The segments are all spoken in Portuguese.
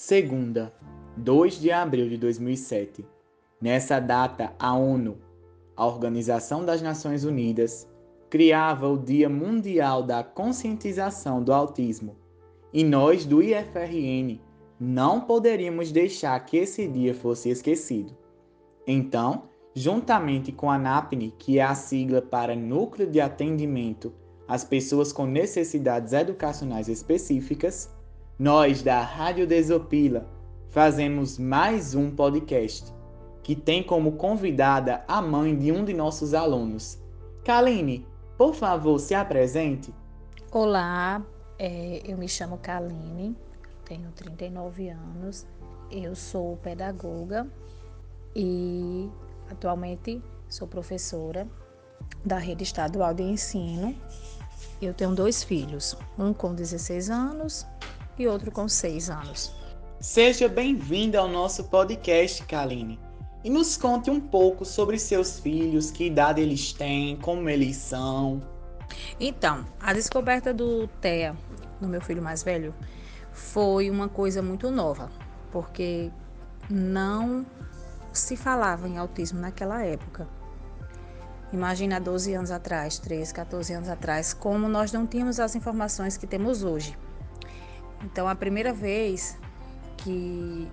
Segunda, 2 de abril de 2007. Nessa data, a ONU, a Organização das Nações Unidas, criava o Dia Mundial da Conscientização do Autismo, e nós do IFRN não poderíamos deixar que esse dia fosse esquecido. Então, juntamente com a NAPNE, que é a sigla para Núcleo de Atendimento às Pessoas com Necessidades Educacionais Específicas, nós da Rádio Desopila fazemos mais um podcast, que tem como convidada a mãe de um de nossos alunos. Kaline, por favor, se apresente. Olá, eu me chamo Kaline, tenho 39 anos, eu sou pedagoga e atualmente sou professora da Rede Estadual de Ensino. Eu tenho 2 filhos, um com 16 anos e outro com 6 anos. Seja bem-vinda ao nosso podcast, Kaline. E nos conte um pouco sobre seus filhos, que idade eles têm, como eles são. Então, a descoberta do TEA, do meu filho mais velho, foi uma coisa muito nova, porque não se falava em autismo naquela época. Imagina 12 anos atrás, 13, 14 anos atrás, como nós não tínhamos as informações que temos hoje. Então, a primeira vez que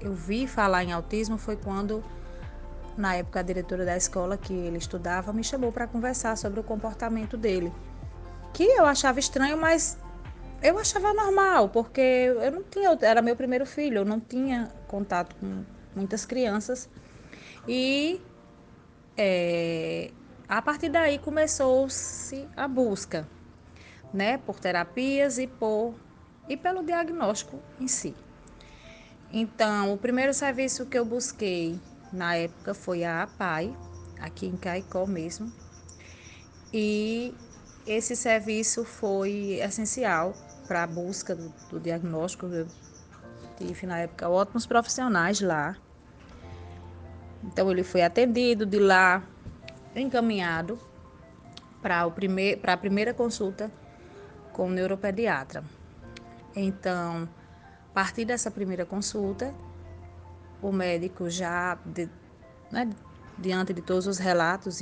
eu vi falar em autismo foi quando, na época, a diretora da escola que ele estudava me chamou para conversar sobre o comportamento dele, que eu achava estranho, mas eu achava normal, porque eu não tinha, era meu primeiro filho, eu não tinha contato com muitas crianças. E a partir daí começou-se a busca, né, por terapias e pelo diagnóstico em si. Então, o primeiro serviço que eu busquei na época foi a APAI, aqui em Caicó mesmo. E esse serviço foi essencial para a busca do diagnóstico. Eu tive na época ótimos profissionais lá. Então, ele foi atendido de lá, encaminhado para a primeira consulta com o neuropediatra. Então, a partir dessa primeira consulta, o médico já, diante de todos os relatos,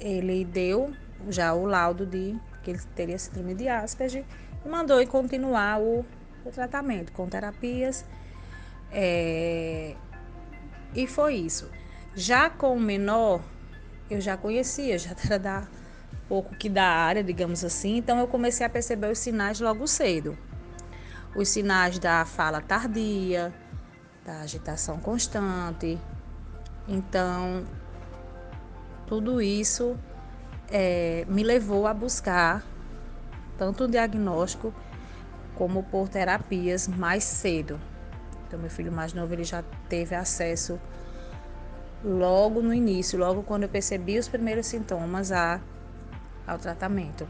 ele deu já o laudo de que ele teria síndrome de Asperger e mandou continuar o tratamento com terapias. E foi isso. Já com o menor, eu já conhecia, já era pouco que da área, digamos assim, então eu comecei a perceber os sinais logo cedo. Os sinais da fala tardia, da agitação constante. Então, tudo isso me levou a buscar tanto o diagnóstico como por terapias mais cedo. Então, meu filho mais novo ele já teve acesso logo no início, logo quando eu percebi os primeiros sintomas, ao tratamento,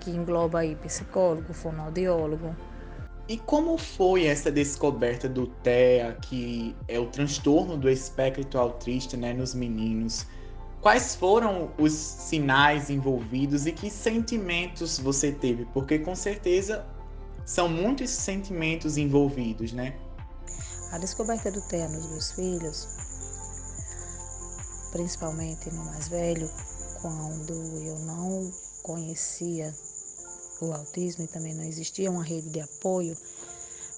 que engloba aí psicólogo, fonoaudiólogo. E como foi essa descoberta do TEA, que é o transtorno do espectro autista, né, nos meninos? Quais foram os sinais envolvidos e que sentimentos você teve? Porque com certeza são muitos sentimentos envolvidos, né? A descoberta do TEA nos meus filhos, principalmente no mais velho, quando eu não conhecia o autismo e também não existia uma rede de apoio,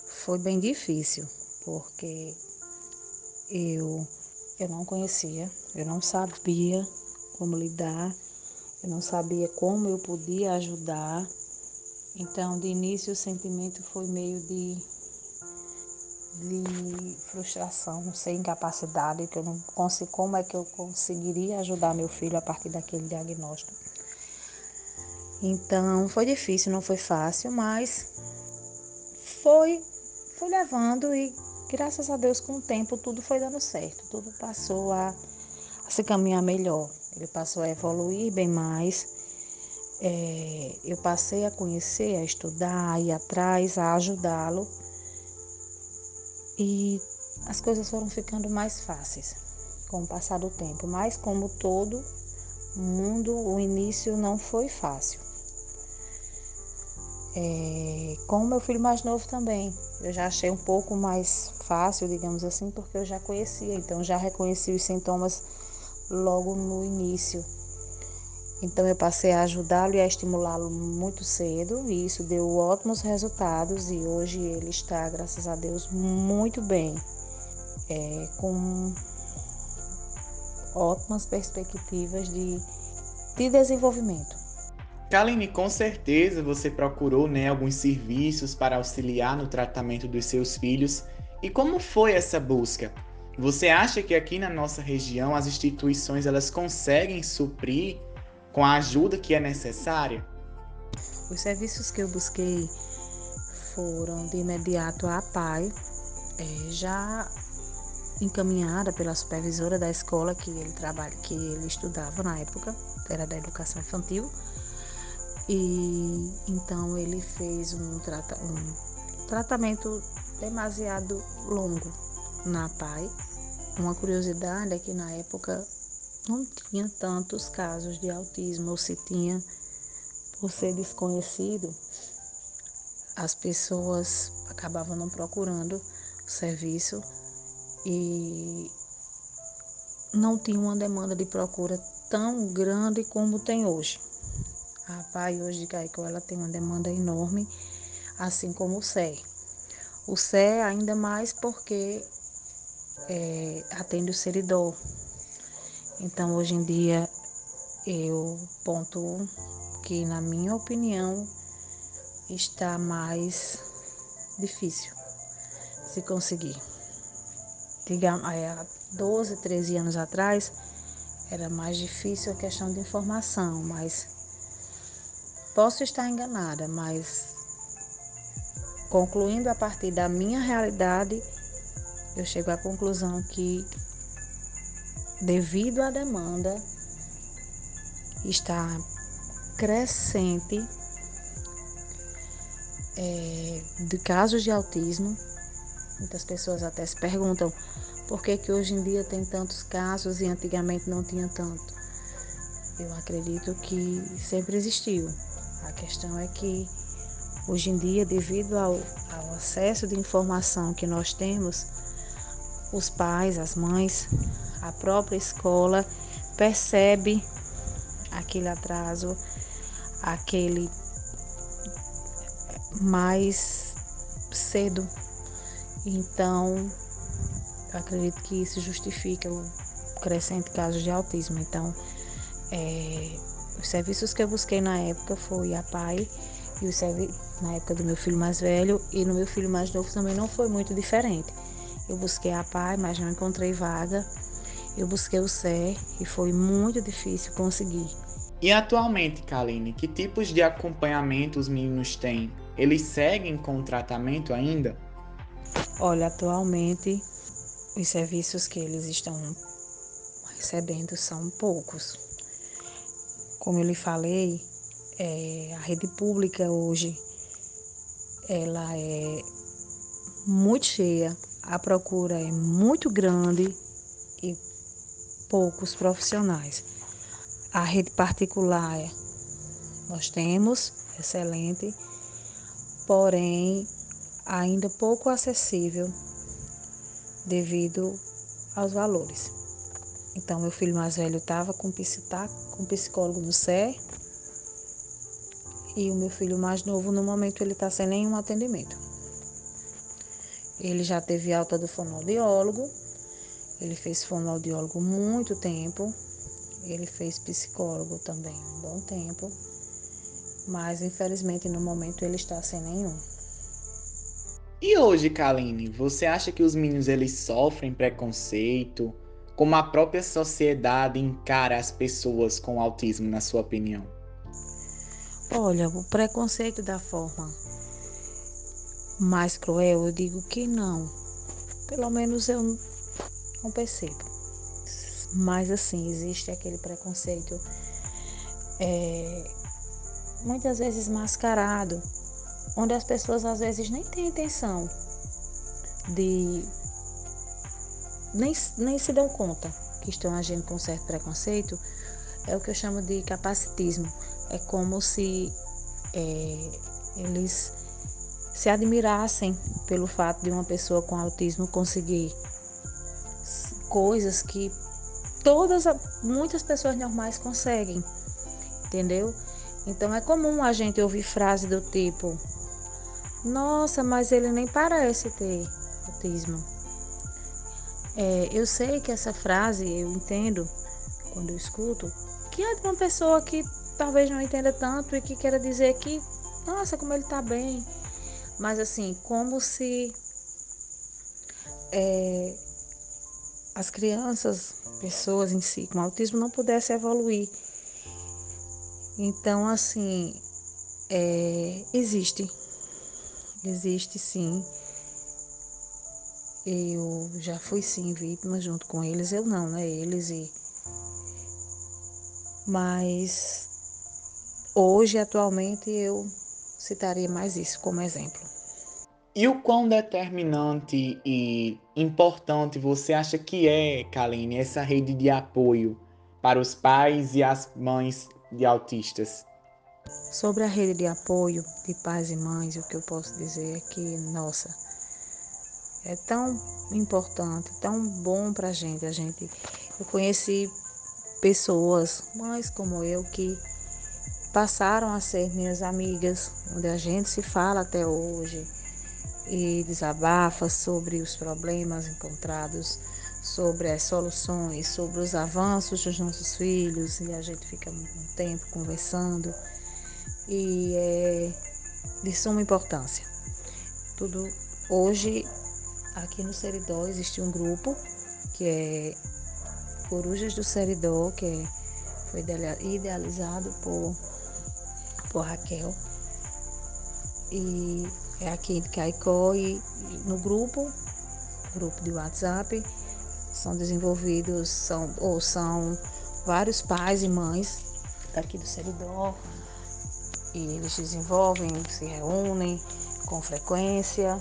foi bem difícil, porque eu não conhecia, eu não sabia como lidar, eu não sabia como eu podia ajudar. Então, de início, o sentimento foi meio de frustração, não sei, incapacidade, que eu não consigo, como é que eu conseguiria ajudar meu filho a partir daquele diagnóstico. Então, foi difícil, não foi fácil, mas fui levando e, graças a Deus, com o tempo, tudo foi dando certo, tudo passou a se caminhar melhor, ele passou a evoluir bem mais. Eu passei a conhecer, a estudar, a ir atrás, a ajudá-lo. E as coisas foram ficando mais fáceis com o passar do tempo. Mas, como todo mundo, o início não foi fácil. com o meu filho mais novo também. Eu já achei um pouco mais fácil, digamos assim, porque eu já conhecia, então já reconheci os sintomas logo no início. Então eu passei a ajudá-lo e a estimulá-lo muito cedo, e isso deu ótimos resultados, e hoje ele está, graças a Deus, muito bem, com ótimas perspectivas de desenvolvimento. Kaline, com certeza você procurou, né, alguns serviços para auxiliar no tratamento dos seus filhos. E como foi essa busca? Você acha que aqui na nossa região as instituições elas conseguem suprir com a ajuda que é necessária? Os serviços que eu busquei foram de imediato a APAI, já encaminhada pela supervisora da escola que ele estudava na época, era da educação infantil, e então ele fez um tratamento demasiado longo na APAI. Uma curiosidade é que na época não tinha tantos casos de autismo, ou se tinha, por ser desconhecido, as pessoas acabavam não procurando o serviço e não tinha uma demanda de procura tão grande como tem hoje. A APAI hoje de Caicó, ela tem uma demanda enorme, assim como o CER. O CER ainda mais porque atende o Seridó. Então, hoje em dia, eu ponto que, na minha opinião, está mais difícil se conseguir. Digamos, há 12, 13 anos atrás, era mais difícil a questão de informação, mas posso estar enganada, mas concluindo a partir da minha realidade, eu chego à conclusão que, devido à demanda, está crescente de casos de autismo. Muitas pessoas até se perguntam por que hoje em dia tem tantos casos e antigamente não tinha tanto. Eu acredito que sempre existiu. A questão é que hoje em dia, devido ao acesso de informação que nós temos, os pais, as mães, a própria escola percebe aquele atraso, aquele mais cedo. Então, eu acredito que isso justifica o crescente caso de autismo. Então, os serviços que eu busquei na época foi a APAI, na época do meu filho mais velho, e no meu filho mais novo também não foi muito diferente. Eu busquei a APAI, mas não encontrei vaga. Eu busquei o CER e foi muito difícil conseguir. E atualmente, Kaline, que tipos de acompanhamento os meninos têm? Eles seguem com o tratamento ainda? Olha, atualmente os serviços que eles estão recebendo são poucos. Como eu lhe falei, a rede pública hoje ela é muito cheia, a procura é muito grande e poucos profissionais. A rede particular nós temos, excelente, porém ainda pouco acessível devido aos valores. Então, meu filho mais velho estava com psicólogo no CER, e o meu filho mais novo, no momento, ele está sem nenhum atendimento. Ele já teve alta do fonoaudiólogo. Ele fez fonoaudiólogo muito tempo, ele fez psicólogo também um bom tempo, mas infelizmente no momento ele está sem nenhum. E hoje, Kaline, você acha que os meninos eles sofrem preconceito? Como a própria sociedade encara as pessoas com autismo, na sua opinião? Olha, o preconceito da forma mais cruel, eu digo que não. Pelo menos eu não percebo, mas assim, existe aquele preconceito muitas vezes mascarado, onde as pessoas às vezes nem têm intenção de nem se dão conta que estão agindo com certo preconceito. É o que eu chamo de capacitismo. É como se eles se admirassem pelo fato de uma pessoa com autismo conseguir coisas que muitas pessoas normais conseguem, entendeu? Então é comum a gente ouvir frases do tipo: nossa, mas ele nem parece ter autismo. Eu sei que essa frase, eu entendo quando eu escuto, que é de uma pessoa que talvez não entenda tanto e que queira dizer que, nossa, como ele tá bem. Mas assim, como se as crianças, pessoas em si com autismo não pudessem evoluir. Então, assim, existe sim. Eu já fui sim vítima junto com eles, eu não, né? Mas hoje, atualmente, eu citaria mais isso como exemplo. E o quão determinante e importante você acha que é, Kaline, essa rede de apoio para os pais e as mães de autistas? Sobre a rede de apoio de pais e mães, o que eu posso dizer é que, nossa, é tão importante, tão bom para a gente. Eu conheci pessoas, mães como eu, que passaram a ser minhas amigas, onde a gente se fala até hoje e desabafa sobre os problemas encontrados, sobre as soluções, sobre os avanços dos nossos filhos, e a gente fica um tempo conversando, e é de suma importância. Tudo hoje, aqui no Seridó, existe um grupo que é Corujas do Seridó, que foi idealizado por Raquel, e é aqui de Caicó, e no grupo de WhatsApp são desenvolvidos, são vários pais e mães daqui do Seridó, e eles desenvolvem, se reúnem com frequência,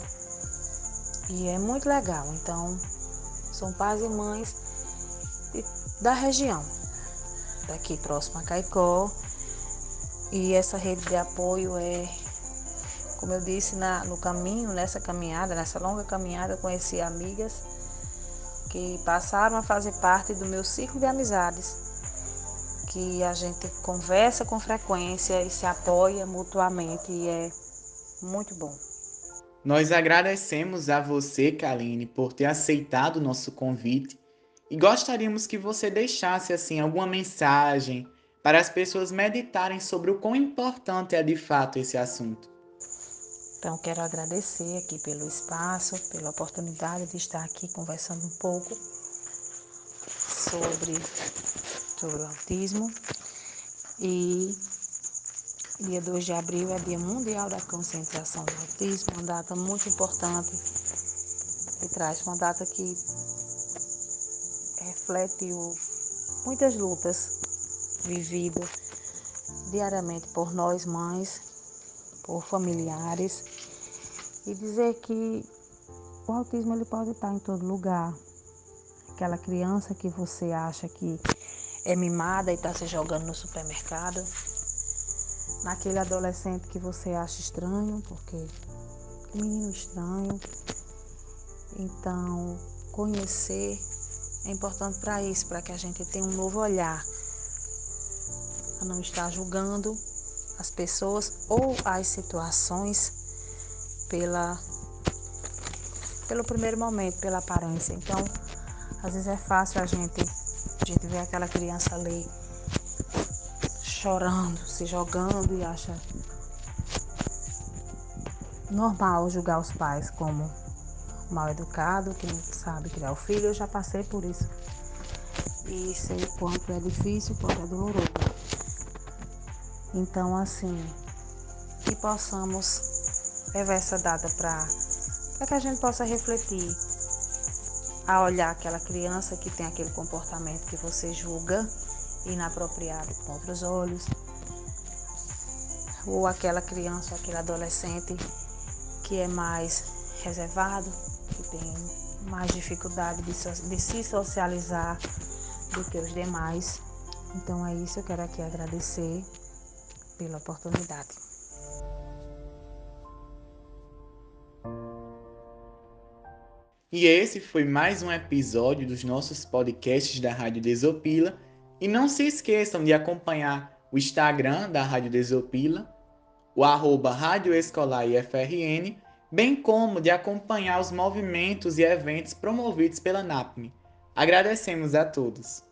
e é muito legal. Então, são pais e mães da região, daqui próximo a Caicó, e essa rede de apoio é, como eu disse, nessa longa caminhada, eu conheci amigas que passaram a fazer parte do meu círculo de amizades, que a gente conversa com frequência e se apoia mutuamente, e é muito bom. Nós agradecemos a você, Kaline, por ter aceitado o nosso convite, e gostaríamos que você deixasse assim alguma mensagem para as pessoas meditarem sobre o quão importante é de fato esse assunto. Então, quero agradecer aqui pelo espaço, pela oportunidade de estar aqui conversando um pouco sobre o autismo. E dia 2 de abril é Dia Mundial da Conscientização do Autismo, uma data muito importante, que traz uma data que reflete muitas lutas vividas diariamente por nós mães, por familiares, e dizer que o autismo ele pode estar em todo lugar. Aquela criança que você acha que é mimada e está se jogando no supermercado, naquele adolescente que você acha estranho, porque é um menino estranho. Então, conhecer é importante para isso, para que a gente tenha um novo olhar, a não estar julgando as pessoas ou as situações pelo primeiro momento, pela aparência. Então, às vezes é fácil a gente ver aquela criança ali chorando, se jogando, e acha normal julgar os pais como mal educado, que não sabe criar o filho. Eu já passei por isso e sei o quanto é difícil, o quanto é doloroso. Então, assim, que possamos levar essa data para que a gente possa refletir, a olhar aquela criança que tem aquele comportamento que você julga inapropriado com outros olhos, ou aquela criança, aquele adolescente que é mais reservado, que tem mais dificuldade de se socializar do que os demais. Então é isso, eu quero aqui agradecer pela oportunidade. E esse foi mais um episódio dos nossos podcasts da Rádio Desopila. E não se esqueçam de acompanhar o Instagram da Rádio Desopila, o @radioescolarIFRN, bem como de acompanhar os movimentos e eventos promovidos pela NAPNE. Agradecemos a todos.